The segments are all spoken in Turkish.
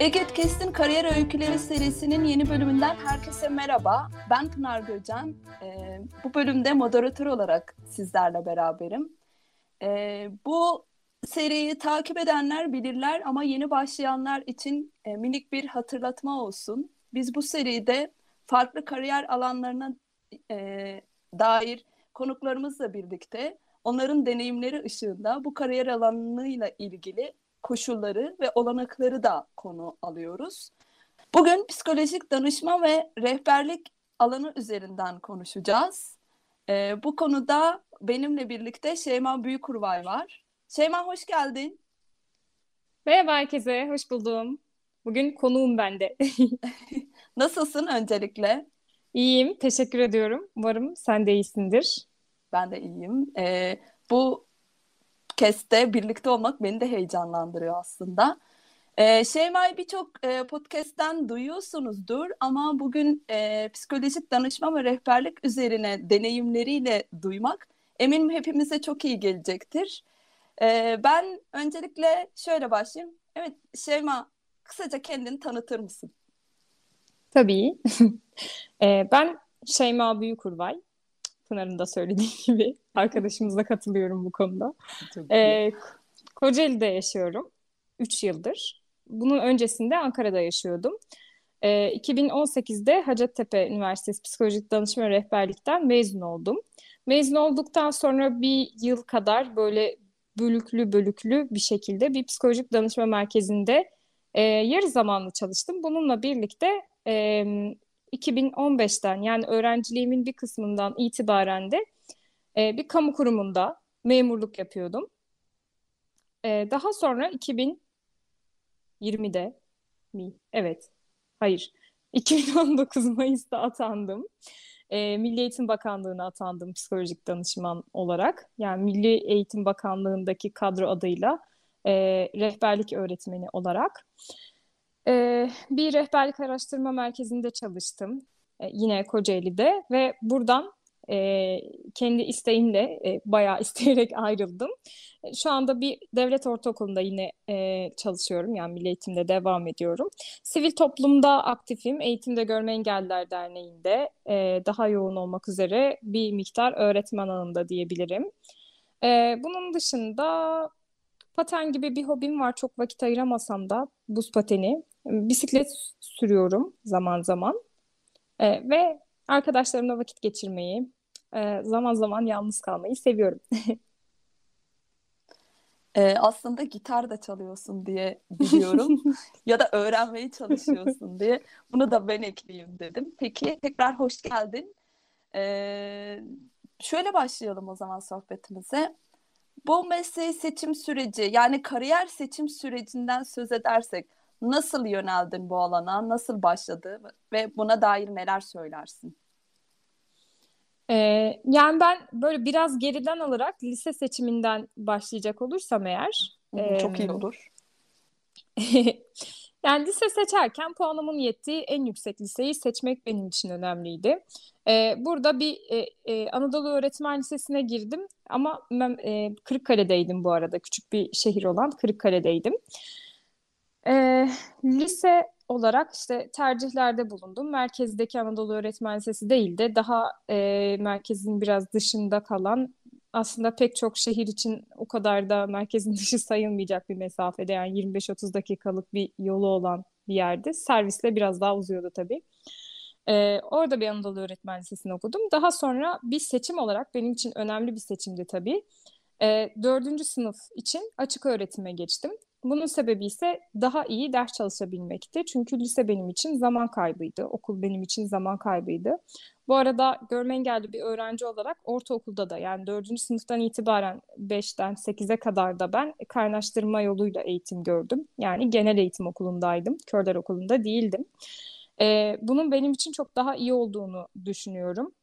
EGETKEST'in Kariyer Öyküleri serisinin yeni bölümünden herkese merhaba. Ben Pınar Göcen. Bu bölümde moderatör olarak sizlerle beraberim. Bu seriyi takip edenler bilirler ama yeni başlayanlar için minik bir hatırlatma olsun. Biz bu seride farklı kariyer alanlarına dair konuklarımızla birlikte onların deneyimleri ışığında bu kariyer alanıyla ilgili koşulları ve olanakları da konu alıyoruz. Bugün psikolojik danışma ve rehberlik alanı üzerinden konuşacağız. Bu konuda benimle birlikte Şeyma Büyükurbay var. Şeyma, hoş geldin. Merhaba herkese, hoş buldum. Bugün konuğum ben de. Nasılsın öncelikle? İyiyim, teşekkür ediyorum. Umarım sen de iyisindir. Ben de iyiyim. Bu podcast'te birlikte olmak beni de heyecanlandırıyor aslında. Şeyma'yı birçok podcast'ten duyuyorsunuzdur ama bugün psikolojik danışma ve rehberlik üzerine deneyimleriyle duymak eminim hepimize çok iyi gelecektir. Ben öncelikle şöyle başlayayım. Evet Şeyma, kısaca kendini tanıtır mısın? Tabii. Ben Şeyma Büyükurbay. Pınar'ın da söylediği gibi arkadaşımızla katılıyorum bu konuda. Kocaeli'de yaşıyorum 3 yıldır. Bunun öncesinde Ankara'da yaşıyordum. 2018'de Hacettepe Üniversitesi Psikolojik Danışma Rehberlik'ten mezun oldum. Mezun olduktan sonra bir yıl kadar böyle bölüklü bir şekilde bir psikolojik danışma merkezinde yarı zamanlı çalıştım. Bununla birlikte 2015'ten yani öğrenciliğimin bir kısmından itibaren de bir kamu kurumunda memurluk yapıyordum. Daha sonra 2020'de mi? Evet, hayır. 2019 Mayıs'ta atandım. Milli Eğitim Bakanlığı'na atandım psikolojik danışman olarak. Yani Milli Eğitim Bakanlığı'ndaki kadro adıyla rehberlik öğretmeni olarak. Bir rehberlik araştırma merkezinde çalıştım yine Kocaeli'de ve buradan kendi isteğimle bayağı isteyerek ayrıldım. Şu anda bir devlet ortaokulunda yine çalışıyorum, yani milli eğitimde devam ediyorum. Sivil toplumda aktifim, Eğitimde Görme Engelliler Derneği'nde daha yoğun olmak üzere bir miktar öğretmen alanında diyebilirim. Bunun dışında paten gibi bir hobim var. Çok vakit ayıramasam da buz pateni. Bisiklet sürüyorum zaman zaman. Ve arkadaşlarımla vakit geçirmeyi, zaman zaman yalnız kalmayı seviyorum. Aslında gitar da çalıyorsun diye biliyorum. Ya da öğrenmeye çalışıyorsun diye. Bunu da ben ekleyeyim dedim. Peki tekrar hoş geldin. Şöyle başlayalım o zaman sohbetimize. Bu mesleği seçim süreci, yani kariyer seçim sürecinden söz edersek nasıl yöneldin bu alana, nasıl başladı ve buna dair neler söylersin? Yani ben böyle biraz geriden alarak lise seçiminden başlayacak olursam eğer. Çok iyi olur. Yani lise seçerken puanımın yettiği en yüksek liseyi seçmek benim için önemliydi. Burada bir Anadolu Öğretmen Lisesi'ne girdim ama ben Kırıkkale'deydim bu arada. Küçük bir şehir olan Kırıkkale'deydim. Lise olarak işte tercihlerde bulundum. Merkezdeki Anadolu Öğretmen Lisesi değil de daha merkezin biraz dışında kalan, aslında pek çok şehir için o kadar da merkezin dışı sayılmayacak bir mesafede, yani 25-30 dakikalık bir yolu olan bir yerde. Servisle biraz daha uzuyordu tabii. Orada bir Anadolu Öğretmen Lisesi'ni okudum. Daha sonra bir seçim olarak benim için önemli bir seçimdi tabii. 4. sınıf için açık öğretime geçtim. Bunun sebebi ise daha iyi ders çalışabilmekti. Çünkü lise benim için zaman kaybıydı. Okul benim için zaman kaybıydı. Bu arada görme engelli bir öğrenci olarak ortaokulda da, yani 4. sınıftan itibaren 5'ten 8'e kadar da ben kaynaştırma yoluyla eğitim gördüm. Yani genel eğitim okulundaydım. Körler okulunda değildim. Bunun benim için çok daha iyi olduğunu düşünüyorum.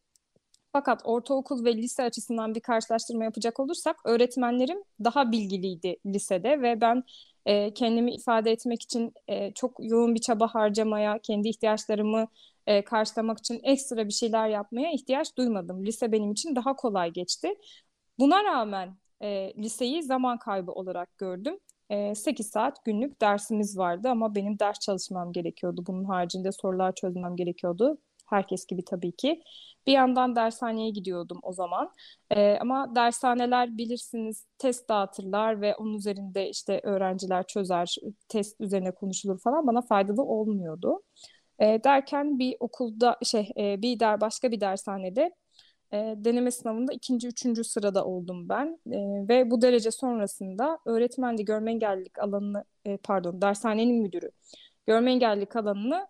Fakat ortaokul ve lise açısından bir karşılaştırma yapacak olursak öğretmenlerim daha bilgiliydi lisede ve ben kendimi ifade etmek için çok yoğun bir çaba harcamaya, kendi ihtiyaçlarımı karşılamak için ekstra bir şeyler yapmaya ihtiyaç duymadım. Lise benim için daha kolay geçti. Buna rağmen liseyi zaman kaybı olarak gördüm. 8 saat günlük dersimiz vardı ama benim ders çalışmam gerekiyordu. Bunun haricinde sorular çözmem gerekiyordu. Herkes gibi tabii ki. Bir yandan dershaneye gidiyordum o zaman. Ama dershaneler bilirsiniz test dağıtırlar ve onun üzerinde işte öğrenciler çözer, test üzerine konuşulur falan, bana faydalı olmuyordu. Derken bir okulda başka bir dershanede deneme sınavında 2. 3. sırada oldum ben ve bu derece sonrasında öğretmendi görme engellilik alanını dershanenin müdürü görme engellilik alanını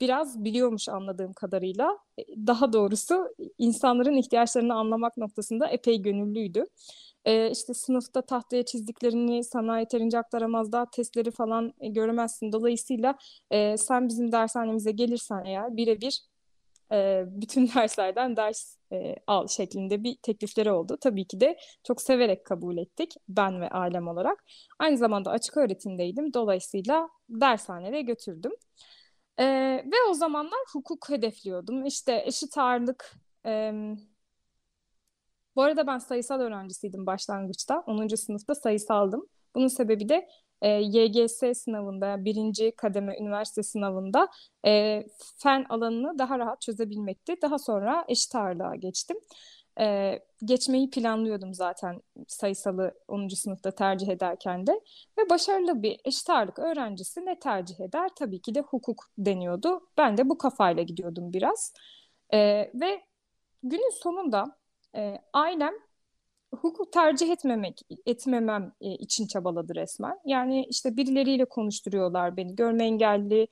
biraz biliyormuş anladığım kadarıyla. Daha doğrusu insanların ihtiyaçlarını anlamak noktasında epey gönüllüydü. İşte sınıfta tahtaya çizdiklerini sana yeterince aktaramaz, daha testleri falan göremezsin. Dolayısıyla sen bizim dershanemize gelirsen eğer birebir bütün derslerden ders al şeklinde bir teklifleri oldu. Tabii ki de çok severek kabul ettik ben ve ailem olarak. Aynı zamanda açık öğretimdeydim. Dolayısıyla dershaneye götürdüm. Ve o zamanlar hukuk hedefliyordum. İşte eşit ağırlık... Bu arada ben sayısal öğrencisiydim başlangıçta. 10. sınıfta sayısaldım. Bunun sebebi de YGS sınavında, 1. kademe üniversite sınavında fen alanını daha rahat çözebilmekti. Daha sonra eşit ağırlığa geçtim. Geçmeyi planlıyordum zaten sayısalı 10. sınıfta tercih ederken de. Ve başarılı bir eşit ağırlık öğrencisi ne tercih eder? Tabii ki de hukuk deniyordu. Ben de bu kafayla gidiyordum biraz. Ve günün sonunda ailem hukuk tercih etmemem için çabaladı resmen. Yani işte birileriyle konuşturuyorlar beni. Görme engelli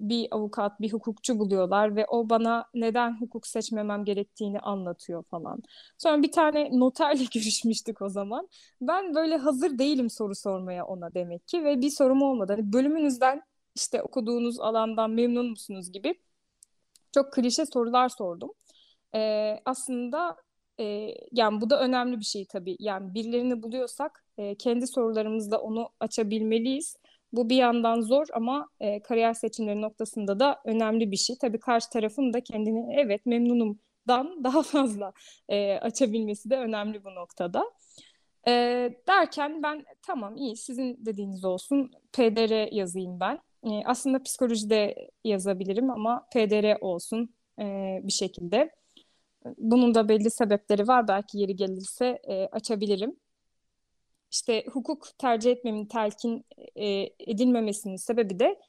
bir avukat, bir hukukçu buluyorlar ve o bana neden hukuk seçmemem gerektiğini anlatıyor falan. Sonra bir tane noterle görüşmüştük o zaman. Ben böyle hazır değilim soru sormaya ona demek ki ve bir sorum olmadı. Hani bölümünüzden, işte okuduğunuz alandan memnun musunuz gibi çok klişe sorular sordum. Aslında yani bu da önemli bir şey tabii. Yani birilerini buluyorsak kendi sorularımızla onu açabilmeliyiz. Bu bir yandan zor ama kariyer seçimleri noktasında da önemli bir şey. Tabii karşı tarafın da kendini evet memnunumdan daha fazla açabilmesi de önemli bu noktada. Derken ben tamam iyi sizin dediğiniz olsun PDR yazayım ben. Aslında psikolojide yazabilirim ama PDR olsun bir şekilde. Bunun da belli sebepleri var. Belki yeri gelirse açabilirim. İşte hukuk tercih etmemin telkin edilmemesinin sebebi de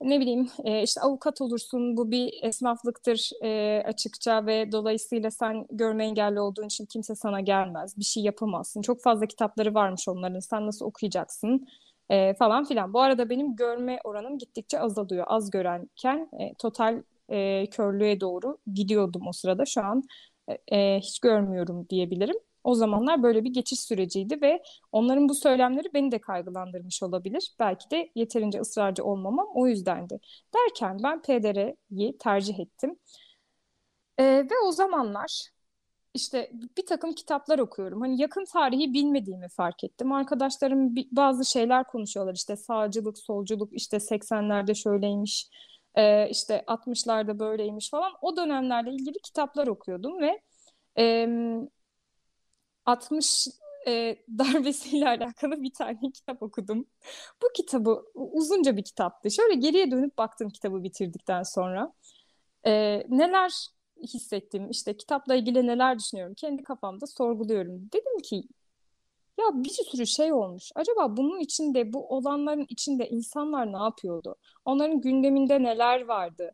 ne bileyim işte avukat olursun, bu bir esnaflıktır açıkça ve dolayısıyla sen görme engelli olduğun için kimse sana gelmez, bir şey yapamazsın. Çok fazla kitapları varmış onların, sen nasıl okuyacaksın falan filan. Bu arada benim görme oranım gittikçe azalıyor. Az görenken total körlüğe doğru gidiyordum o sırada. Şu an hiç görmüyorum diyebilirim. O zamanlar böyle bir geçiş süreciydi ve onların bu söylemleri beni de kaygılandırmış olabilir. Belki de yeterince ısrarcı olmamam o yüzdendi. Derken ben PDR'yi tercih ettim. Ve o zamanlar işte bir takım kitaplar okuyorum. Hani yakın tarihi bilmediğimi fark ettim. Arkadaşlarım bazı şeyler konuşuyorlar. İşte sağcılık, solculuk, işte 80'lerde şöyleymiş, işte 60'larda böyleymiş falan. O dönemlerle ilgili kitaplar okuyordum ve 60 darbesiyle alakalı bir tane kitap okudum. Bu kitabı, uzunca bir kitaptı. Şöyle geriye dönüp baktım kitabı bitirdikten sonra. Neler hissettim, işte kitapla ilgili neler düşünüyorum, kendi kafamda sorguluyorum. Dedim ki ya bir sürü şey olmuş. Acaba bunun içinde, bu olanların içinde insanlar ne yapıyordu? Onların gündeminde neler vardı?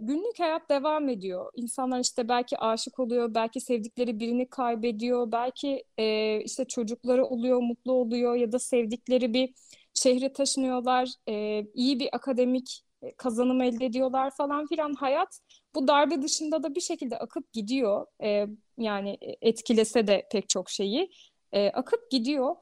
Günlük hayat devam ediyor. İnsanlar işte belki aşık oluyor, belki sevdikleri birini kaybediyor, belki işte çocukları oluyor, mutlu oluyor ya da sevdikleri bir şehre taşınıyorlar, iyi bir akademik kazanım elde ediyorlar falan filan. Hayat bu darbe dışında da bir şekilde akıp gidiyor. Yani etkilese de pek çok şeyi. Akıp gidiyor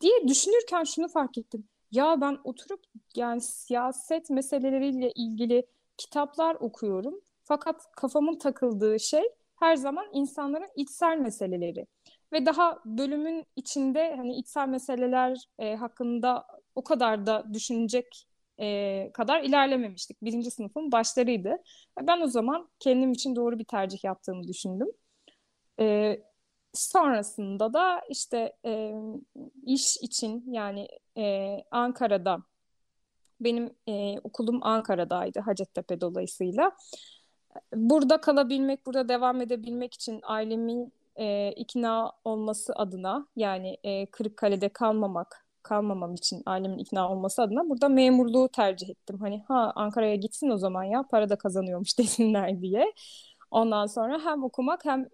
diye düşünürken şunu fark ettim. ya ben oturup yani siyaset meseleleriyle ilgili kitaplar okuyorum. Fakat kafamın takıldığı şey her zaman insanların içsel meseleleri. Ve daha bölümün içinde hani içsel meseleler hakkında o kadar da düşünecek kadar ilerlememiştik. 1. sınıfın başlarıydı. Ben o zaman kendim için doğru bir tercih yaptığımı düşündüm. Sonrasında da işte iş için yani Ankara'da, benim okulum Ankara'daydı, Hacettepe dolayısıyla. Burada kalabilmek, burada devam edebilmek için ailemin ikna olması adına, yani Kırıkkale'de kalmamam için ailemin ikna olması adına burada memurluğu tercih ettim. Hani Ankara'ya gitsin o zaman, ya para da kazanıyormuş desinler diye. Ondan sonra hem okumak hem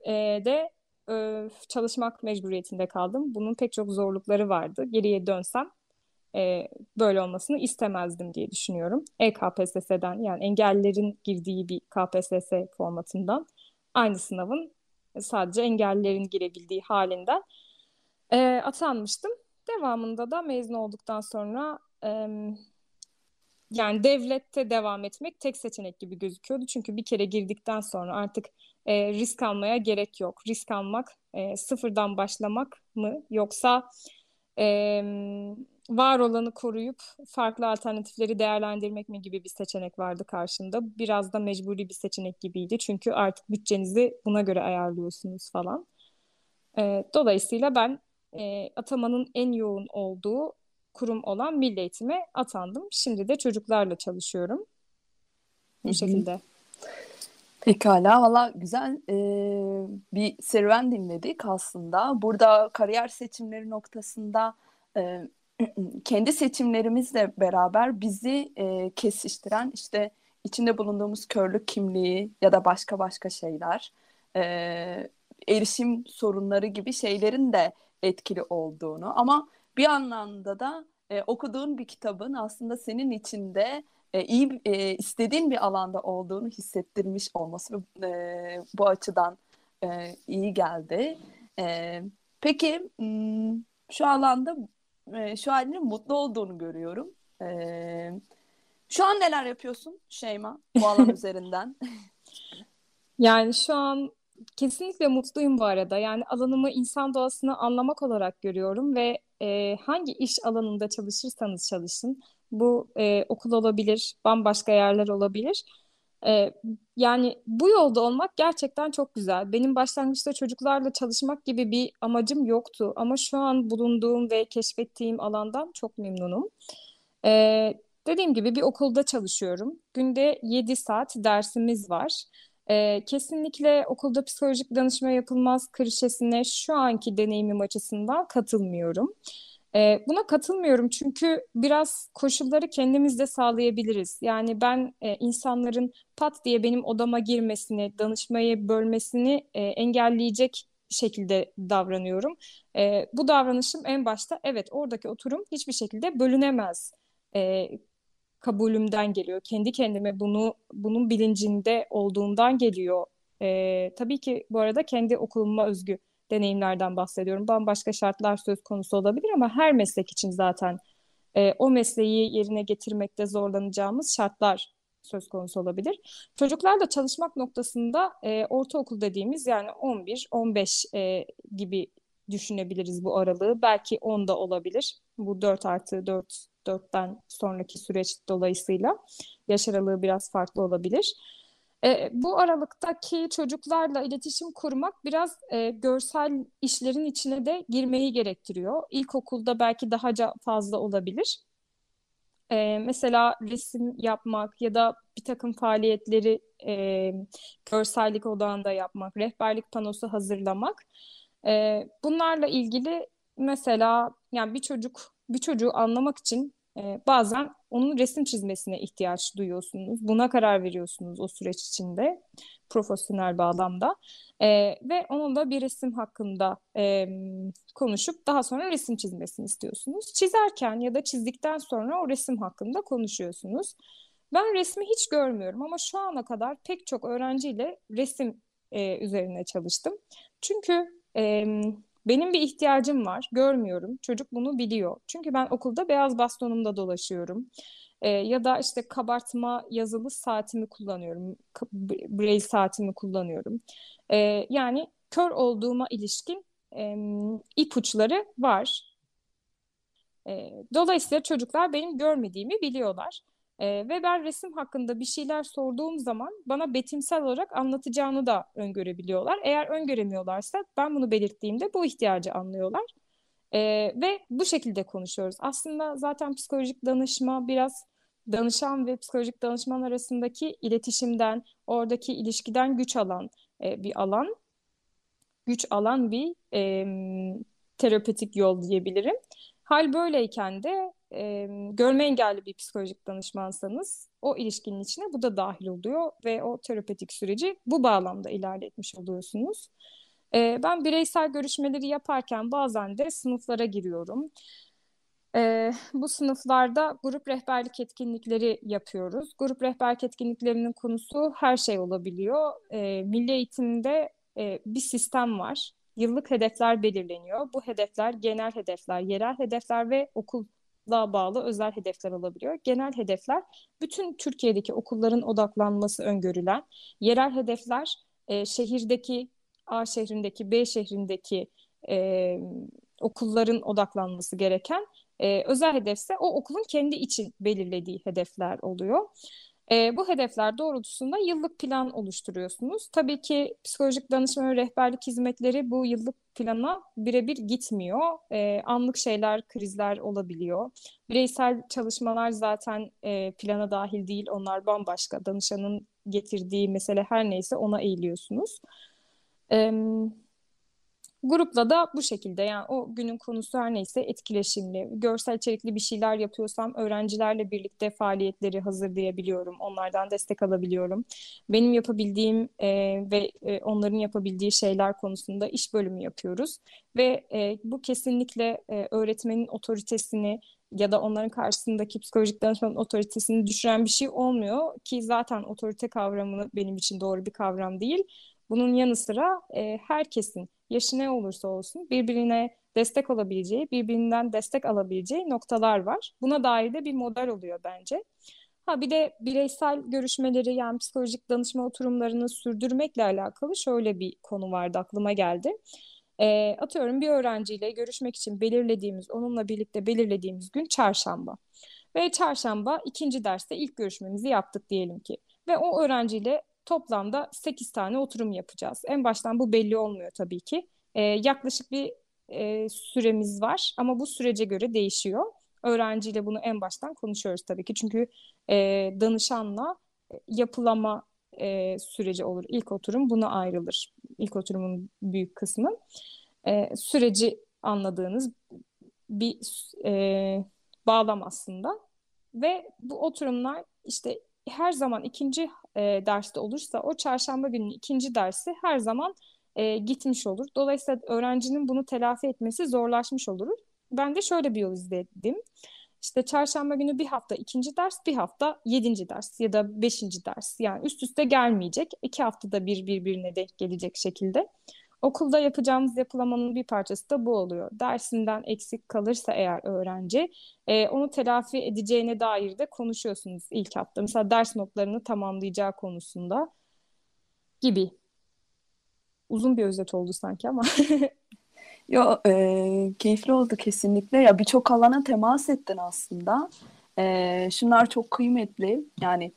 de çalışmak mecburiyetinde kaldım. Bunun pek çok zorlukları vardı. Geriye dönsem böyle olmasını istemezdim diye düşünüyorum. EKPSS'den, yani engellilerin girdiği bir KPSS formatından, aynı sınavın sadece engellilerin girebildiği halinden atanmıştım. Devamında da mezun olduktan sonra yani devlette devam etmek tek seçenek gibi gözüküyordu. Çünkü bir kere girdikten sonra artık risk almaya gerek yok. Risk almak sıfırdan başlamak mı, yoksa var olanı koruyup farklı alternatifleri değerlendirmek mi gibi bir seçenek vardı karşımda. Biraz da mecburi bir seçenek gibiydi. Çünkü artık bütçenizi buna göre ayarlıyorsunuz falan. Dolayısıyla ben atamanın en yoğun olduğu kurum olan Milli Eğitim'e atandım. Şimdi de çocuklarla çalışıyorum. Bu şekilde. Pekala. Valla güzel bir serüven dinledik aslında. Burada kariyer seçimleri noktasında kendi seçimlerimizle beraber bizi kesiştiren, işte içinde bulunduğumuz körlük kimliği ya da başka şeyler, erişim sorunları gibi şeylerin de etkili olduğunu, ama bir anlamda da okuduğun bir kitabın aslında senin içinde iyi, istediğin bir alanda olduğunu hissettirmiş olması bu açıdan iyi geldi. Peki şu alanda şu halinin mutlu olduğunu görüyorum. Şu an neler yapıyorsun Şeyma bu alan üzerinden? Yani şu an kesinlikle mutluyum bu arada. Yani alanımı insan doğasını anlamak olarak görüyorum ve hangi iş alanında çalışırsanız çalışın. Bu okul olabilir, bambaşka yerler olabilir. Yani bu yolda olmak gerçekten çok güzel. Benim başlangıçta çocuklarla çalışmak gibi bir amacım yoktu. Ama şu an bulunduğum ve keşfettiğim alandan çok memnunum. Dediğim gibi bir okulda çalışıyorum. Günde 7 saat dersimiz var. Kesinlikle okulda psikolojik danışma yapılmaz klişesine şu anki deneyimim açısından katılmıyorum. Buna katılmıyorum çünkü biraz koşulları kendimiz de sağlayabiliriz. Yani ben insanların pat diye benim odama girmesini, danışmayı bölmesini engelleyecek şekilde davranıyorum. Bu davranışım en başta, evet, oradaki oturum hiçbir şekilde bölünemez kabulümden geliyor. Kendi kendime bunun bilincinde olduğumdan geliyor. Tabii ki bu arada kendi okuluma özgü deneyimlerden bahsediyorum. Bambaşka şartlar söz konusu olabilir ama her meslek için zaten o mesleği yerine getirmekte zorlanacağımız şartlar söz konusu olabilir. Çocuklarla çalışmak noktasında ortaokul dediğimiz, yani 11-15 gibi düşünebiliriz bu aralığı. Belki 10 da olabilir. Bu 4+4, 4'ten sonraki süreç dolayısıyla yaş aralığı biraz farklı olabilir. Bu aralıktaki çocuklarla iletişim kurmak biraz görsel işlerin içine de girmeyi gerektiriyor. İlkokulda belki daha fazla olabilir. Mesela resim yapmak ya da bir takım faaliyetleri görsellik odağında yapmak, rehberlik panosu hazırlamak. Bunlarla ilgili mesela, yani bir çocuğu anlamak için bazen onun resim çizmesine ihtiyaç duyuyorsunuz. Buna karar veriyorsunuz o süreç içinde, profesyonel bağlamda. Ve onunla bir resim hakkında konuşup daha sonra resim çizmesini istiyorsunuz. Çizerken ya da çizdikten sonra o resim hakkında konuşuyorsunuz. Ben resmi hiç görmüyorum ama şu ana kadar pek çok öğrenciyle resim üzerine çalıştım. Çünkü Benim bir ihtiyacım var, görmüyorum. Çocuk bunu biliyor. Çünkü ben okulda beyaz bastonumda dolaşıyorum. Ya da işte kabartma yazılı saatimi kullanıyorum. Braille saatimi kullanıyorum. Yani kör olduğuma ilişkin ipuçları var. Dolayısıyla çocuklar benim görmediğimi biliyorlar. Ve ben resim hakkında bir şeyler sorduğum zaman bana betimsel olarak anlatacağını da öngörebiliyorlar. Eğer öngöremiyorlarsa ben bunu belirttiğimde bu ihtiyacı anlıyorlar. Ve bu şekilde konuşuyoruz. Aslında zaten psikolojik danışma biraz danışan ve psikolojik danışman arasındaki iletişimden, oradaki ilişkiden güç alan bir alan. Güç alan bir terapötik yol diyebilirim. Hal böyleyken de görme engelli bir psikolojik danışmansanız o ilişkinin içine bu da dahil oluyor ve o terapötik süreci bu bağlamda ilerletmiş oluyorsunuz. Ben bireysel görüşmeleri yaparken bazen de sınıflara giriyorum. Bu sınıflarda grup rehberlik etkinlikleri yapıyoruz. Grup rehberlik etkinliklerinin konusu her şey olabiliyor. Milli Eğitim'de bir sistem var. Yıllık hedefler belirleniyor. Bu hedefler genel hedefler, yerel hedefler ve okulla bağlı özel hedefler olabiliyor. Genel hedefler bütün Türkiye'deki okulların odaklanması öngörülen. Yerel hedefler şehirdeki, A şehrindeki, B şehrindeki okulların odaklanması gereken. Özel hedefse o okulun kendi için belirlediği hedefler oluyor. Bu hedefler doğrultusunda yıllık plan oluşturuyorsunuz. Tabii ki psikolojik danışma ve rehberlik hizmetleri bu yıllık plana birebir gitmiyor. Anlık şeyler, krizler olabiliyor. Bireysel çalışmalar zaten plana dahil değil. Onlar bambaşka. Danışanın getirdiği mesele her neyse ona eğiliyorsunuz. Grupla da bu şekilde, yani o günün konusu her neyse etkileşimli, görsel içerikli bir şeyler yapıyorsam öğrencilerle birlikte faaliyetleri hazırlayabiliyorum, onlardan destek alabiliyorum. Benim yapabildiğim ve onların yapabildiği şeyler konusunda iş bölümü yapıyoruz ve bu kesinlikle öğretmenin otoritesini ya da onların karşısındaki psikolojik danışmanın otoritesini düşüren bir şey olmuyor ki zaten otorite kavramı benim için doğru bir kavram değil. Bunun yanı sıra herkesin yaşı ne olursa olsun birbirine destek olabileceği, birbirinden destek alabileceği noktalar var. Buna dair de bir model oluyor bence. Bir de bireysel görüşmeleri, yani psikolojik danışma oturumlarını sürdürmekle alakalı şöyle bir konu vardı, aklıma geldi. Atıyorum bir öğrenciyle görüşmek için belirlediğimiz, onunla birlikte belirlediğimiz gün çarşamba. Ve çarşamba ikinci derste ilk görüşmemizi yaptık diyelim ki. Ve o öğrenciyle toplamda 8 tane oturum yapacağız. En baştan bu belli olmuyor tabii ki. Yaklaşık bir süremiz var ama bu sürece göre değişiyor. Öğrenciyle bunu en baştan konuşuyoruz tabii ki. Çünkü danışanla yapılama süreci olur. İlk oturum buna ayrılır. İlk oturumun büyük kısmı. Süreci anladığınız bir bağlam aslında. Ve bu oturumlar işte her zaman ikinci derste olursa o çarşamba gününün ikinci dersi her zaman gitmiş olur. Dolayısıyla öğrencinin bunu telafi etmesi zorlaşmış olur. Ben de şöyle bir yol izledim. İşte çarşamba günü bir hafta ikinci ders, bir hafta yedinci ders ya da beşinci ders. Yani üst üste gelmeyecek. 2 haftada birbirine denk gelecek şekilde. Okulda yapacağımız yapılamanın bir parçası da bu oluyor. Dersinden eksik kalırsa eğer öğrenci, onu telafi edeceğine dair de konuşuyorsunuz ilk hafta. Mesela ders notlarını tamamlayacağı konusunda gibi. Uzun bir özet oldu sanki ama. Yo, keyifli oldu kesinlikle. Ya birçok alana temas ettin aslında. Şunlar çok kıymetli. Yani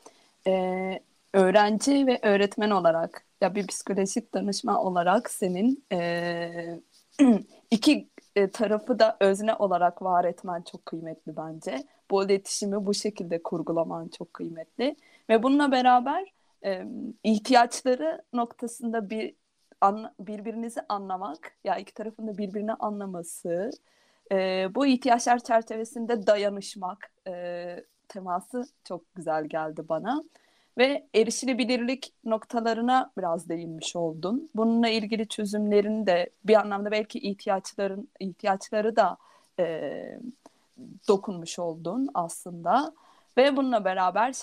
öğrenci ve öğretmen olarak. Ya bir psikolojik danışma olarak senin iki tarafı da özne olarak var etmen çok kıymetli bence. Bu iletişimi bu şekilde kurgulaman çok kıymetli. Ve bununla beraber ihtiyaçları noktasında birbirinizi anlamak, ya iki tarafın da birbirini anlaması, bu ihtiyaçlar çerçevesinde dayanışmak teması çok güzel geldi bana. Ve erişilebilirlik noktalarına biraz değinmiş oldun. Bununla ilgili çözümlerin de bir anlamda belki ihtiyaçları da dokunmuş oldun aslında. Ve bununla beraber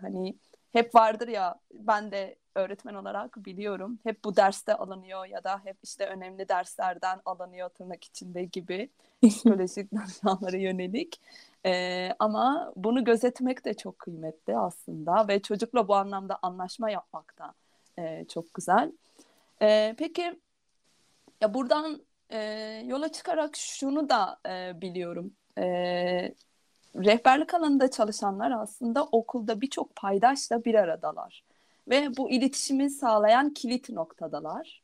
hani hep vardır ya, ben de öğretmen olarak biliyorum. Hep bu derste alınıyor ya da hep işte önemli derslerden alınıyor tırnak içinde gibi psikolojik danışanlara yönelik. Ama bunu gözetmek de çok kıymetli aslında ve çocukla bu anlamda anlaşma yapmak da çok güzel. Peki ya buradan yola çıkarak şunu da biliyorum. Rehberlik alanında çalışanlar aslında okulda birçok paydaşla bir aradalar. Ve bu iletişimi sağlayan kilit noktadalar.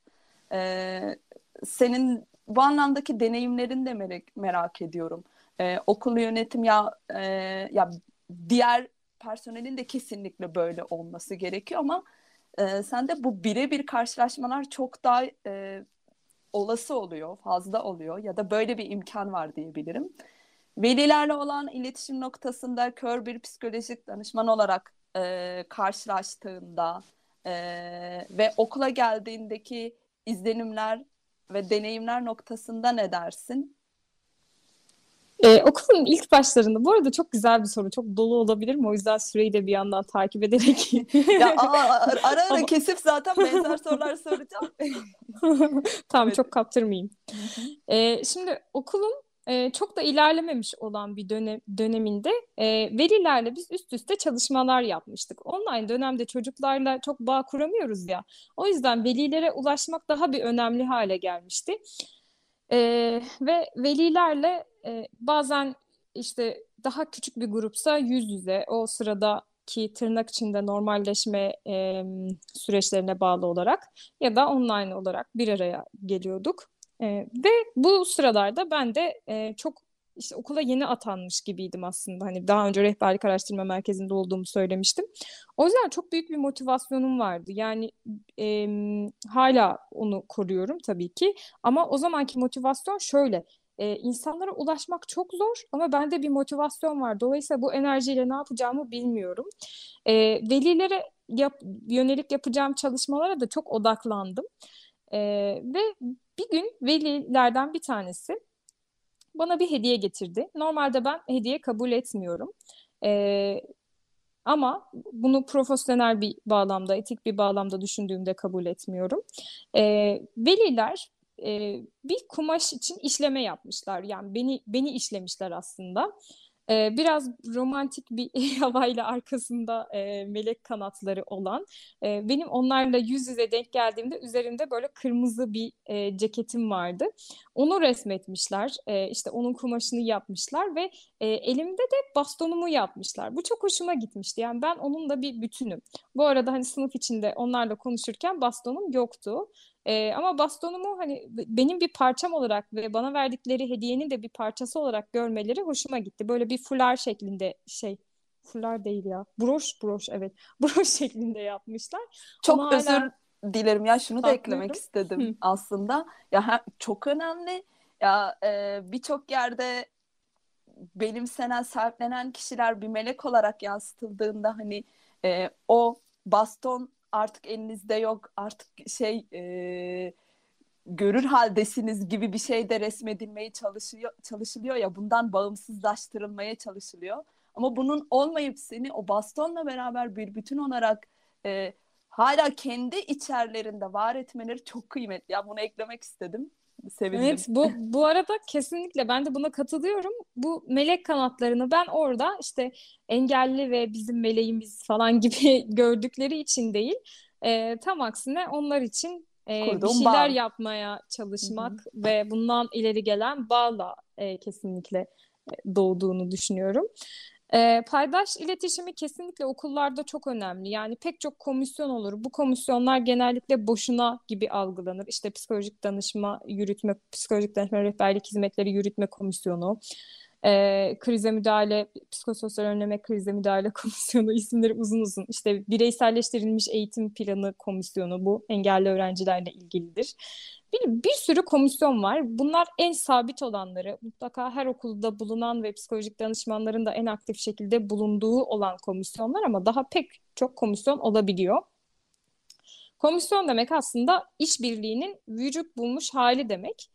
Senin bu anlamdaki deneyimlerini de merak ediyorum. Okul yönetim ya diğer personelin de kesinlikle böyle olması gerekiyor ama sende bu birebir karşılaşmalar çok daha olası oluyor, fazla oluyor ya da böyle bir imkan var diyebilirim. Velilerle olan iletişim noktasında kör bir psikolojik danışman olarak karşılaştığında ve okula geldiğindeki izlenimler ve deneyimler noktasında ne dersin? Okulun ilk başlarında, bu arada çok güzel bir soru, çok dolu olabilir mi? O yüzden süreyi de bir yandan takip ederek. Ya, ara kesip zaten benzer sorular soracağım. Tamam, evet. Çok kaptırmayayım. Şimdi okulun çok da ilerlememiş olan bir döneminde velilerle biz üst üste çalışmalar yapmıştık. Online dönemde çocuklarla çok bağ kuramıyoruz ya. O yüzden velilere ulaşmak daha bir önemli hale gelmişti. Ve velilerle bazen işte daha küçük bir grupsa yüz yüze, o sıradaki tırnak içinde normalleşme süreçlerine bağlı olarak ya da online olarak bir araya geliyorduk. Ve bu sıralarda ben de çok işte okula yeni atanmış gibiydim aslında. Hani daha önce rehberlik araştırma merkezinde olduğumu söylemiştim. O yüzden çok büyük bir motivasyonum vardı. Yani hala onu koruyorum tabii ki. Ama o zamanki motivasyon şöyle. İnsanlara ulaşmak çok zor ama bende bir motivasyon var. Dolayısıyla bu enerjiyle ne yapacağımı bilmiyorum. Velilere yönelik yapacağım çalışmalara da çok odaklandım. Ve bir gün velilerden bir tanesi bana bir hediye getirdi. Normalde ben hediye kabul etmiyorum. Ama bunu profesyonel bir bağlamda, etik bir bağlamda düşündüğümde kabul etmiyorum. Veliler bir kumaş için işleme yapmışlar. Yani beni işlemişler aslında. Biraz romantik bir havayla arkasında melek kanatları olan, benim onlarla yüz yüze denk geldiğimde üzerimde böyle kırmızı bir ceketim vardı. Onu resmetmişler, işte onun kumaşını yapmışlar ve elimde de bastonumu yapmışlar. Bu çok hoşuma gitmişti. Yani ben onunla bir bütünüm. Bu arada hani sınıf içinde onlarla konuşurken bastonum yoktu. Ama bastonumu hani benim bir parçam olarak ve bana verdikleri hediyenin de bir parçası olarak görmeleri hoşuma gitti. Böyle bir fular şeklinde broş evet. Broş şeklinde yapmışlar. Çok ama özür dilerim ya, şunu da eklemek istedim aslında. Ya çok önemli. Ya birçok yerde benimsenen, sahiplenen kişiler bir melek olarak yansıtıldığında hani o baston artık elinizde yok, artık görür haldesiniz gibi bir şey de resmedilmeye çalışılıyor ya, bundan bağımsızlaştırılmaya çalışılıyor. Ama bunun olmayıp seni o bastonla beraber bir bütün olarak hala kendi içerlerinde var etmeleri çok kıymetli. Ya bunu eklemek istedim. Sevindim. Evet, bu arada kesinlikle ben de buna katılıyorum. Bu melek kanatlarını ben orada işte engelli ve bizim meleğimiz falan gibi gördükleri için değil, tam aksine onlar için bir şeyler yapmaya çalışmak ve bundan ileri gelen bağla kesinlikle doğduğunu düşünüyorum. Paydaş iletişimi kesinlikle okullarda çok önemli. Yani pek çok komisyon olur. Bu komisyonlar genellikle boşuna gibi algılanır. İşte psikolojik danışma rehberlik hizmetleri yürütme komisyonu, psikososyal önleme krize müdahale komisyonu, isimleri uzun uzun. İşte bireyselleştirilmiş eğitim planı komisyonu, bu engelli öğrencilerle ilgilidir. Bir sürü komisyon var. Bunlar en sabit olanları, mutlaka her okulda bulunan ve psikolojik danışmanların da en aktif şekilde bulunduğu olan komisyonlar, ama daha pek çok komisyon olabiliyor. Komisyon demek aslında işbirliğinin vücut bulmuş hali demek.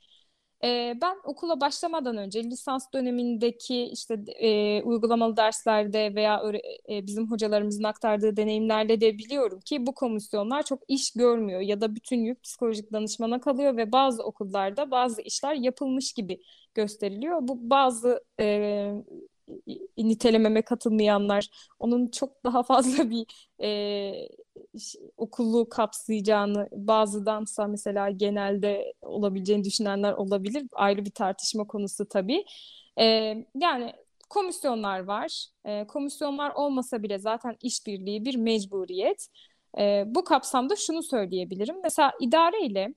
Ben okula başlamadan önce lisans dönemindeki işte uygulamalı derslerde veya bizim hocalarımızın aktardığı deneyimlerle de biliyorum ki bu komisyonlar çok iş görmüyor ya da bütün yük psikolojik danışmana kalıyor ve bazı okullarda bazı işler yapılmış gibi gösteriliyor. Bu bazı nitelememe katılmayanlar onun çok daha fazla bir okulu kapsayacağını, bazıdansa mesela genelde olabileceğini düşünenler olabilir. Ayrı bir tartışma konusu tabii. Yani komisyonlar var. Komisyonlar olmasa bile zaten işbirliği bir mecburiyet. Bu kapsamda şunu söyleyebilirim. Mesela idareyle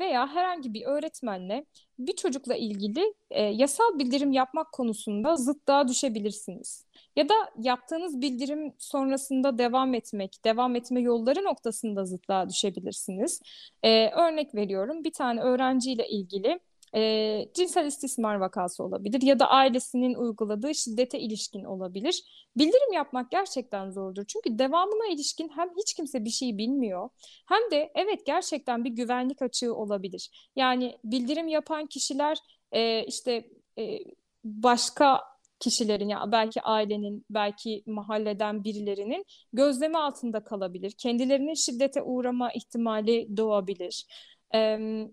veya herhangi bir öğretmenle bir çocukla ilgili yasal bildirim yapmak konusunda zıtlığa düşebilirsiniz. Ya da yaptığınız bildirim sonrasında devam etme yolları noktasında zıtlığa düşebilirsiniz. Örnek veriyorum, bir tane öğrenciyle ilgili cinsel istismar vakası olabilir ya da ailesinin uyguladığı şiddete ilişkin olabilir. Bildirim yapmak gerçekten zordur. Çünkü devamına ilişkin hem hiç kimse bir şey bilmiyor hem de evet gerçekten bir güvenlik açığı olabilir. Yani bildirim yapan kişiler başka kişilerin, ya belki ailenin, belki mahalleden birilerinin gözlemi altında kalabilir. Kendilerinin şiddete uğrama ihtimali doğabilir.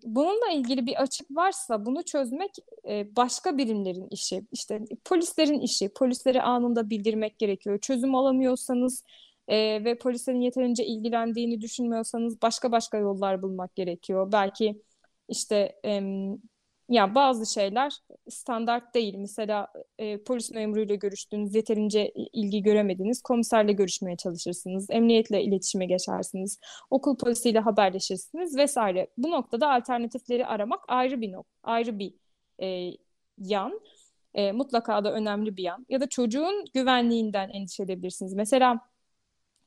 Bununla ilgili bir açık varsa bunu çözmek başka birimlerin işi. İşte polislerin işi. Polislere anında bildirmek gerekiyor. Çözüm alamıyorsanız ve polislerin yeterince ilgilendiğini düşünmüyorsanız başka yollar bulmak gerekiyor. Belki işte ya bazı şeyler standart değil. Mesela polis memuruyla görüştüğünüz, yeterince ilgi göremediniz. Komiserle görüşmeye çalışırsınız. Emniyetle iletişime geçersiniz. Okul polisiyle haberleşirsiniz vesaire. Bu noktada alternatifleri aramak ayrı bir yan. Mutlaka da önemli bir yan. Ya da çocuğun güvenliğinden endişe edebilirsiniz. Mesela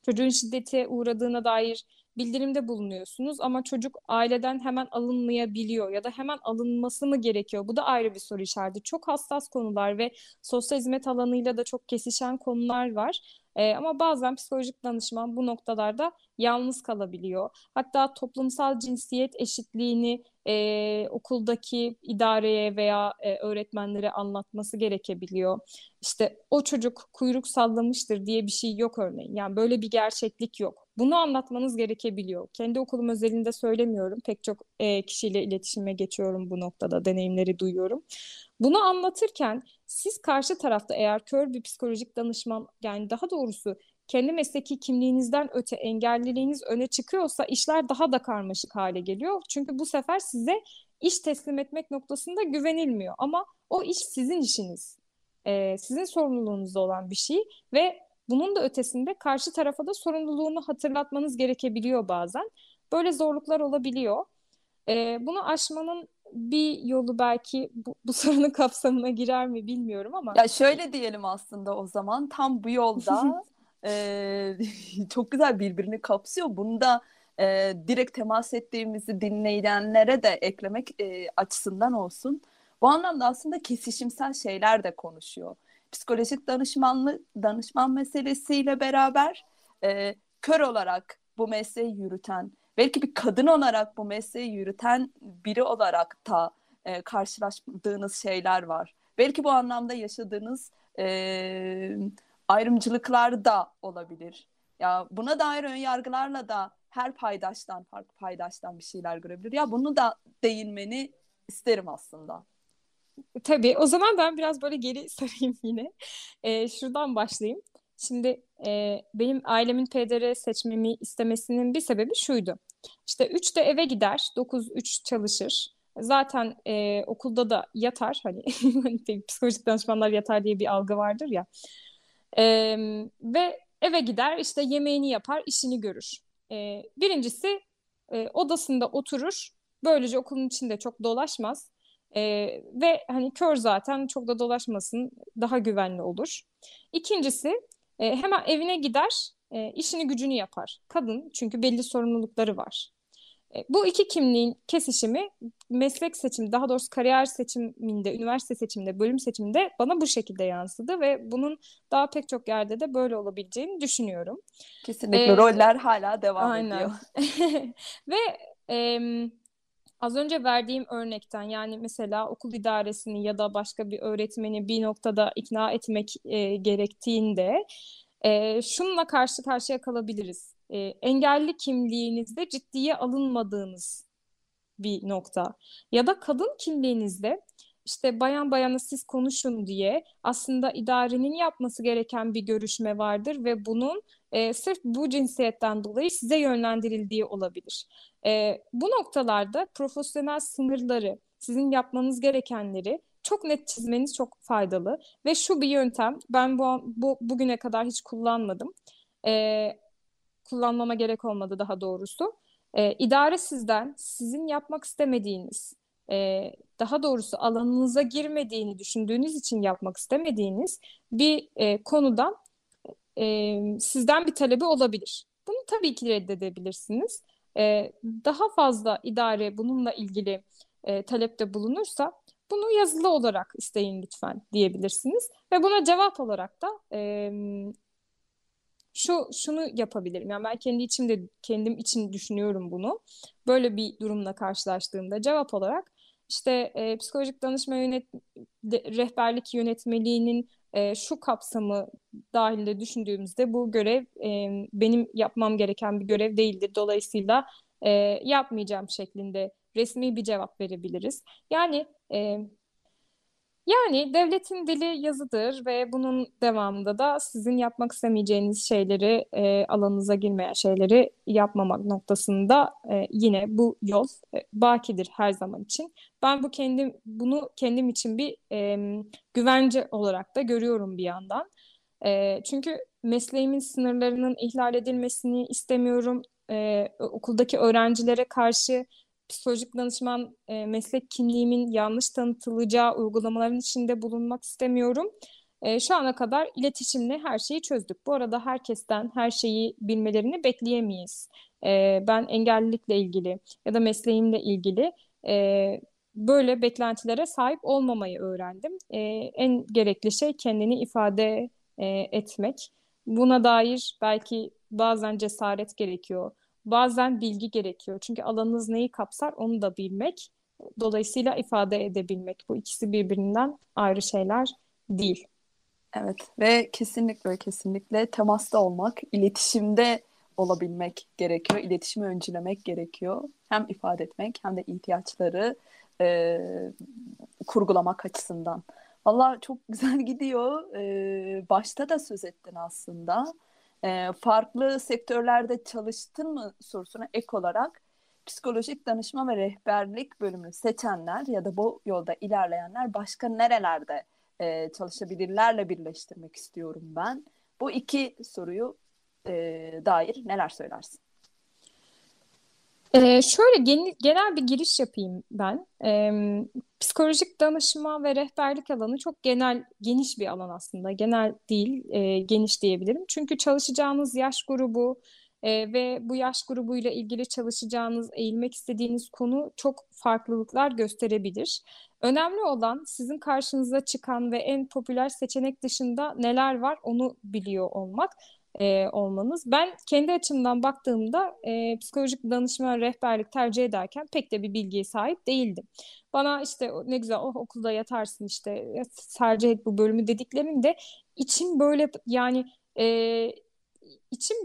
çocuğun şiddete uğradığına dair bildirimde bulunuyorsunuz ama çocuk aileden hemen alınmayabiliyor ya da hemen alınması mı gerekiyor? Bu da ayrı bir soru işareti. Çok hassas konular ve sosyal hizmet alanıyla da çok kesişen konular var. Ama bazen psikolojik danışman bu noktalarda yalnız kalabiliyor. Hatta toplumsal cinsiyet eşitliğini okuldaki idareye veya öğretmenlere anlatması gerekebiliyor. İşte o çocuk kuyruk sallamıştır diye bir şey yok örneğin. Yani böyle bir gerçeklik yok. Bunu anlatmanız gerekebiliyor. Kendi okulum özelinde söylemiyorum. Pek çok kişiyle iletişime geçiyorum bu noktada. Deneyimleri duyuyorum. Bunu anlatırken siz karşı tarafta eğer kör bir psikolojik danışman, yani daha doğrusu kendi mesleki kimliğinizden öte engelliliğiniz öne çıkıyorsa işler daha da karmaşık hale geliyor. Çünkü bu sefer size iş teslim etmek noktasında güvenilmiyor. Ama o iş sizin işiniz. Sizin sorumluluğunuzda olan bir şey ve bunun da ötesinde karşı tarafa da sorumluluğunu hatırlatmanız gerekebiliyor bazen. Böyle zorluklar olabiliyor. Bunu aşmanın bir yolu belki bu sorunun kapsamına girer mi bilmiyorum ama. Ya şöyle diyelim aslında o zaman tam bu yolda çok güzel birbirini kapsıyor. Bunu da direkt temas ettiğimizi dinleyenlere de eklemek açısından olsun. Bu anlamda aslında kesişimsel şeyler de konuşuyor. Psikolojik danışman meselesiyle beraber kör olarak bu mesleği yürüten, belki bir kadın olarak bu mesleği yürüten biri olarak da karşılaştığınız şeyler var. Belki bu anlamda yaşadığınız ayrımcılıklar da olabilir. Ya buna dair önyargılarla da her paydaştan, farklı paydaştan bir şeyler görebilir. Ya bunu da değinmeni isterim aslında. Tabii, o zaman ben biraz böyle geri sarayım yine. Şuradan başlayayım. Şimdi benim ailemin PDR seçmemi istemesinin bir sebebi şuydu. İşte 3'te eve gider, 9-3 çalışır. Zaten okulda da yatar. Hani psikolojik danışmanlar yatar diye bir algı vardır ya. Ve eve gider, işte yemeğini yapar, işini görür. Birincisi odasında oturur. Böylece okulun içinde çok dolaşmaz. Ve hani kör zaten, çok da dolaşmasın, daha güvenli olur. İkincisi hemen evine gider, işini gücünü yapar. Kadın çünkü belli sorumlulukları var. Bu iki kimliğin kesişimi meslek seçimi, daha doğrusu kariyer seçiminde, üniversite seçiminde, bölüm seçiminde bana bu şekilde yansıdı ve bunun daha pek çok yerde de böyle olabileceğini düşünüyorum. Kesinlikle roller hala devam ediyor. Ve Az önce verdiğim örnekten, yani mesela okul idaresini ya da başka bir öğretmeni bir noktada ikna etmek gerektiğinde şununla karşı karşıya kalabiliriz. Engelli kimliğinizde ciddiye alınmadığınız bir nokta. Ya da kadın kimliğinizde işte bayan bayana siz konuşun diye aslında idarenin yapması gereken bir görüşme vardır ve bunun sırf bu cinsiyetten dolayı size yönlendirildiği olabilir. Bu noktalarda profesyonel sınırları, sizin yapmanız gerekenleri çok net çizmeniz çok faydalı. Ve şu bir yöntem, ben bugüne kadar hiç kullanmadım. Kullanmama gerek olmadı daha doğrusu. İdare sizden, sizin yapmak istemediğiniz, daha doğrusu alanınıza girmediğini düşündüğünüz için yapmak istemediğiniz bir konudan sizden bir talebi olabilir. Bunu tabii ki reddedebilirsiniz. Daha fazla idare bununla ilgili talepte bulunursa bunu yazılı olarak isteyin lütfen diyebilirsiniz. Ve buna cevap olarak da şunu yapabilirim. Yani ben kendim için düşünüyorum bunu. Böyle bir durumla karşılaştığımda cevap olarak işte psikolojik danışma rehberlik yönetmeliğinin şu kapsamı dahilinde düşündüğümüzde bu görev benim yapmam gereken bir görev değildir. Dolayısıyla yapmayacağım şeklinde resmi bir cevap verebiliriz. Yani devletin dili yazıdır ve bunun devamında da sizin yapmak istemeyeceğiniz şeyleri, alanınıza girmeyen şeyleri yapmamak noktasında yine bu yol bakidir her zaman için. Ben bunu kendim için bir güvence olarak da görüyorum bir yandan. Çünkü mesleğimin sınırlarının ihlal edilmesini istemiyorum. Okuldaki öğrencilere karşı psikolojik danışman meslek kimliğimin yanlış tanıtılacağı uygulamaların içinde bulunmak istemiyorum. Şu ana kadar iletişimle her şeyi çözdük. Bu arada herkesten her şeyi bilmelerini bekleyemeyiz. Ben engellilikle ilgili ya da mesleğimle ilgili böyle beklentilere sahip olmamayı öğrendim. En gerekli şey kendini ifade etmek. Buna dair belki bazen cesaret gerekiyor. Bazen bilgi gerekiyor. Çünkü alanınız neyi kapsar onu da bilmek. Dolayısıyla ifade edebilmek. Bu ikisi birbirinden ayrı şeyler değil. Evet ve kesinlikle temasta olmak, iletişimde olabilmek gerekiyor. İletişimi öncelemek gerekiyor. Hem ifade etmek hem de ihtiyaçları kurgulamak açısından. Vallahi çok güzel gidiyor. Başta da söz ettin aslında. Farklı sektörlerde çalıştın mı sorusuna ek olarak psikolojik danışma ve rehberlik bölümünü seçenler ya da bu yolda ilerleyenler başka nerelerde çalışabilirlerle birleştirmek istiyorum ben. Bu iki soruyu dair neler söylersin? Şöyle genel bir giriş yapayım ben. Psikolojik danışma ve rehberlik alanı çok geniş bir alan aslında. Genel değil, geniş diyebilirim. Çünkü çalışacağınız yaş grubu ve bu yaş grubuyla ilgili çalışacağınız, eğilmek istediğiniz konu çok farklılıklar gösterebilir. Önemli olan sizin karşınıza çıkan ve en popüler seçenek dışında neler var onu biliyor olmak. Olmanız. Ben kendi açımdan baktığımda psikolojik danışma rehberlik tercih ederken pek de bir bilgiye sahip değildim. Bana işte ne güzel okulda yatarsın işte tercih et bu bölümü dediklerinde içim böyle yani içim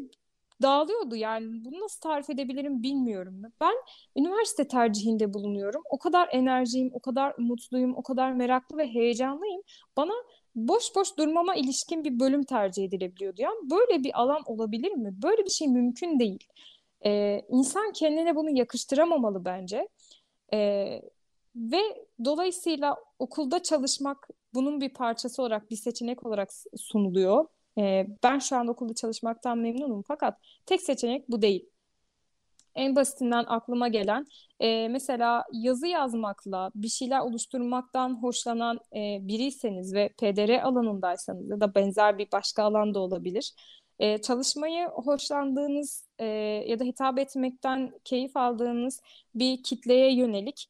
dağılıyordu yani bunu nasıl tarif edebilirim bilmiyorum. Ben üniversite tercihinde bulunuyorum. O kadar enerjiyim, o kadar umutluyum, o kadar meraklı ve heyecanlıyım. Bana boş boş durmama ilişkin bir bölüm tercih edilebiliyordu. Yani böyle bir alan olabilir mi? Böyle bir şey mümkün değil. İnsan kendine bunu yakıştıramamalı bence. Ve dolayısıyla okulda çalışmak bunun bir parçası olarak, bir seçenek olarak sunuluyor. Ben şu an okulda çalışmaktan memnunum fakat tek seçenek bu değil. En basitinden aklıma gelen mesela yazı yazmakla bir şeyler oluşturmaktan hoşlanan biriyseniz ve PDR alanındaysanız ya da benzer bir başka alanda olabilir. Çalışmayı hoşlandığınız ya da hitap etmekten keyif aldığınız bir kitleye yönelik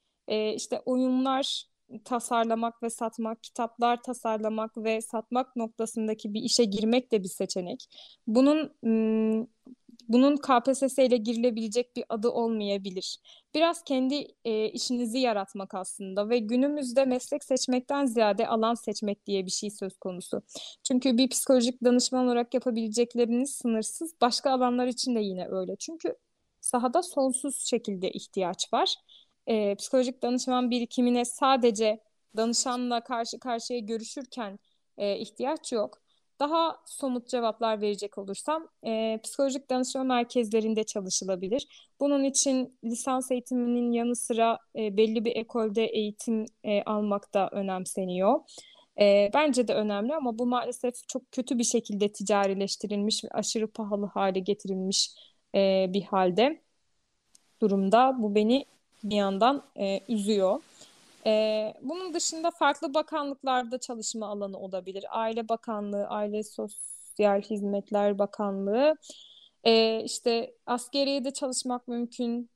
işte oyunlar tasarlamak ve satmak, kitaplar tasarlamak ve satmak noktasındaki bir işe girmek de bir seçenek. Bunun bunun KPSS ile girilebilecek bir adı olmayabilir. Biraz kendi işinizi yaratmak aslında ve günümüzde meslek seçmekten ziyade alan seçmek diye bir şey söz konusu. Çünkü bir psikolojik danışman olarak yapabilecekleriniz sınırsız. Başka alanlar için de yine öyle. Çünkü sahada sonsuz şekilde ihtiyaç var. Psikolojik danışman birikimine sadece danışanla karşı karşıya görüşürken ihtiyaç yok. Daha somut cevaplar verecek olursam psikolojik danışma merkezlerinde çalışılabilir. Bunun için lisans eğitiminin yanı sıra belli bir ekolde eğitim almak da önemseniyor. Bence de önemli ama bu maalesef çok kötü bir şekilde ticarileştirilmiş ve aşırı pahalı hale getirilmiş bir halde durumda. Bu beni bir yandan üzüyor. Bunun dışında farklı bakanlıklarda çalışma alanı olabilir. Aile Bakanlığı, Aile Sosyal Hizmetler Bakanlığı, işte askeriyede çalışmak mümkün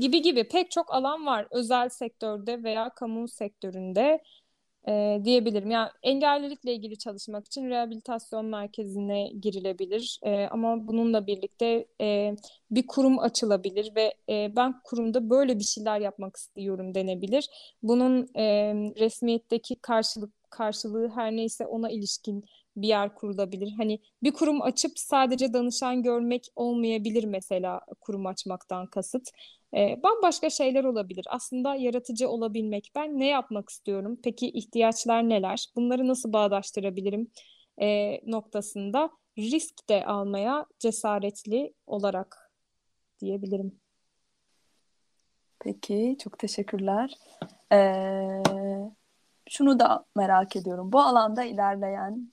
gibi gibi pek çok alan var özel sektörde veya kamu sektöründe diyebilirim. Yani engellilikle ilgili çalışmak için rehabilitasyon merkezine girilebilir ama bununla birlikte bir kurum açılabilir ve ben kurumda böyle bir şeyler yapmak istiyorum denebilir. Bunun resmiyetteki karşılığı her neyse ona ilişkin bir yer kurulabilir. Hani bir kurum açıp sadece danışan görmek olmayabilir mesela kurum açmaktan kasıt. Bambaşka şeyler olabilir. Aslında yaratıcı olabilmek. Ben ne yapmak istiyorum? Peki ihtiyaçlar neler? Bunları nasıl bağdaştırabilirim noktasında risk de almaya cesaretli olarak diyebilirim. Peki, çok teşekkürler. Şunu da merak ediyorum. Bu alanda ilerleyen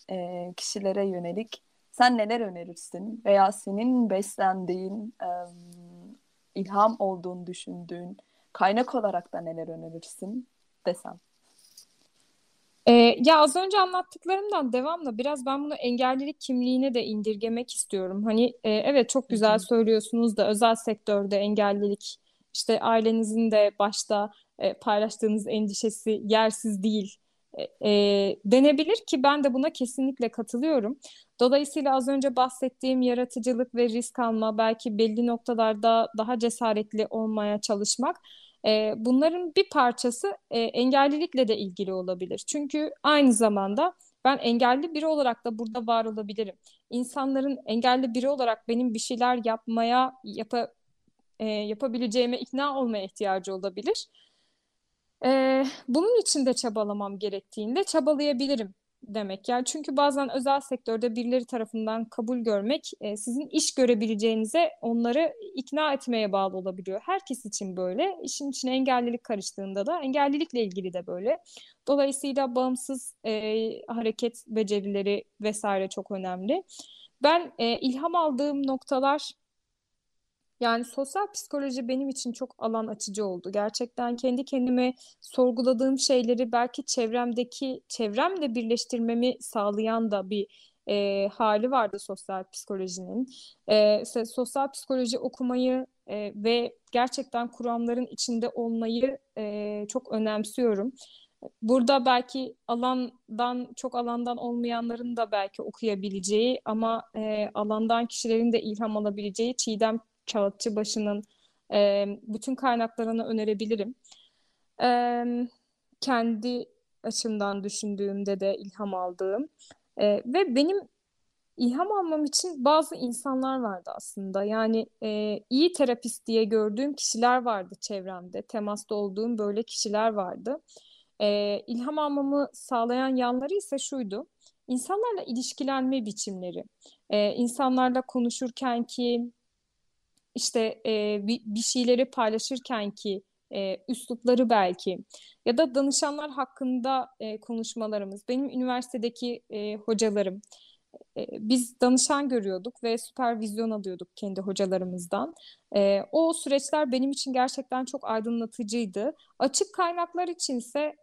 kişilere yönelik sen neler önerirsin? Veya senin beslendiğin, ilham olduğunu düşündüğün kaynak olarak da neler önerirsin desem? Ya az önce anlattıklarımdan devamla biraz ben bunu engellilik kimliğine de indirgemek istiyorum. Hani evet çok güzel söylüyorsunuz da özel sektörde engellilik işte ailenizin de başta paylaştığınız endişesi yersiz değil denebilir ki ben de buna kesinlikle katılıyorum. Dolayısıyla az önce bahsettiğim yaratıcılık ve risk alma, belki belli noktalarda daha cesaretli olmaya çalışmak, bunların bir parçası engellilikle de ilgili olabilir. Çünkü aynı zamanda ben engelli biri olarak da burada var olabilirim. İnsanların engelli biri olarak benim bir şeyler yapmaya, yapabileceğime ikna olmaya ihtiyacı olabilir. Bunun için de çabalamam gerektiğinde çabalayabilirim demek. Yani çünkü bazen özel sektörde birileri tarafından kabul görmek sizin iş görebileceğinize onları ikna etmeye bağlı olabiliyor. Herkes için böyle. İşin içine engellilik karıştığında da engellilikle ilgili de böyle. Dolayısıyla bağımsız hareket becerileri vesaire çok önemli. Ben ilham aldığım noktalar... Yani sosyal psikoloji benim için çok alan açıcı oldu. Gerçekten kendi kendime sorguladığım şeyleri belki çevremle birleştirmemi sağlayan da bir hali vardı sosyal psikolojinin. Sosyal psikoloji okumayı ve gerçekten kuramların içinde olmayı çok önemsiyorum. Burada belki alandan olmayanların da belki okuyabileceği ama alandan kişilerin de ilham alabileceği Çiğdem Çağatçıbaşı'nın bütün kaynaklarını önerebilirim. Kendi açımdan düşündüğümde de ilham aldığım ve benim ilham almam için bazı insanlar vardı aslında. Yani iyi terapist diye gördüğüm kişiler vardı çevremde. Temasta olduğum böyle kişiler vardı. İlham almamı sağlayan yanları ise şuydu. İnsanlarla ilişkilenme biçimleri. İnsanlarla konuşurken ki İşte bir şeyleri paylaşırken ki üslupları belki ya da danışanlar hakkında konuşmalarımız. Benim üniversitedeki hocalarım, biz danışan görüyorduk ve süpervizyon alıyorduk kendi hocalarımızdan. O süreçler benim için gerçekten çok aydınlatıcıydı. Açık kaynaklar içinse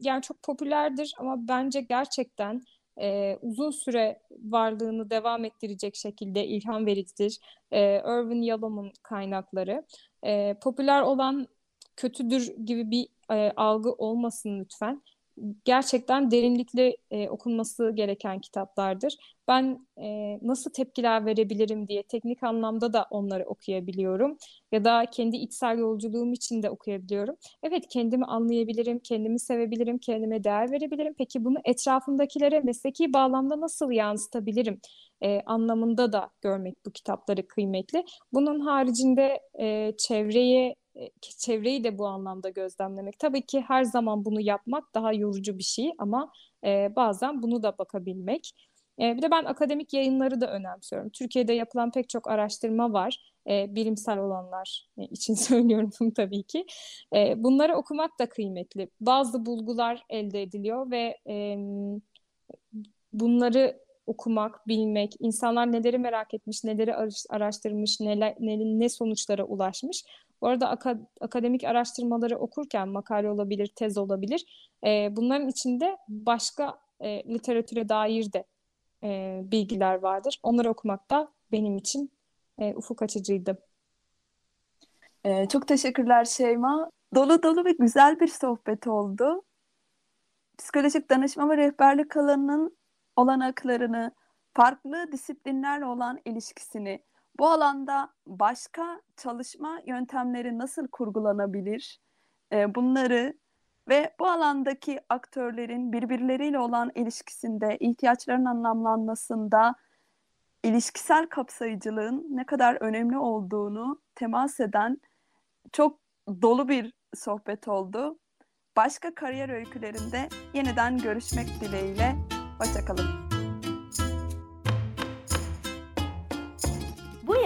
yani çok popülerdir ama bence gerçekten uzun süre varlığını devam ettirecek şekilde ilham vericidir. Irvin Yalom'un kaynakları. Popüler olan kötüdür gibi bir algı olmasın lütfen. gerçekten derinlikli okunması gereken kitaplardır. Ben nasıl tepkiler verebilirim diye teknik anlamda da onları okuyabiliyorum. Ya da kendi içsel yolculuğum için de okuyabiliyorum. Evet, kendimi anlayabilirim, kendimi sevebilirim, kendime değer verebilirim. Peki bunu etrafımdakilere mesleki bağlamda nasıl yansıtabilirim anlamında da görmek bu kitapları kıymetli. Bunun haricinde çevreyi de bu anlamda gözlemlemek. Tabii ki her zaman bunu yapmak daha yorucu bir şey ama bazen bunu da bakabilmek. Bir de ben akademik yayınları da önemsiyorum. Türkiye'de yapılan pek çok araştırma var. Bilimsel olanlar için söylüyorum bunu tabii ki. Bunları okumak da kıymetli. Bazı bulgular elde ediliyor ve bunları okumak, bilmek, insanlar neleri merak etmiş, neleri araştırmış, ne sonuçlara ulaşmış. Bu arada akademik araştırmaları okurken makale olabilir, tez olabilir. Bunların içinde başka literatüre dair de bilgiler vardır. Onları okumak da benim için ufuk açıcıydı. Çok teşekkürler Şeyma. Dolu dolu ve güzel bir sohbet oldu. Psikolojik danışma ve rehberlik alanının olanaklarını, farklı disiplinlerle olan ilişkisini, bu alanda başka çalışma yöntemleri nasıl kurgulanabilir? Bunları ve bu alandaki aktörlerin birbirleriyle olan ilişkisinde, ihtiyaçların anlamlanmasında ilişkisel kapsayıcılığın ne kadar önemli olduğunu temas eden çok dolu bir sohbet oldu. Başka kariyer öykülerinde yeniden görüşmek dileğiyle. Hoşça kalın. Bu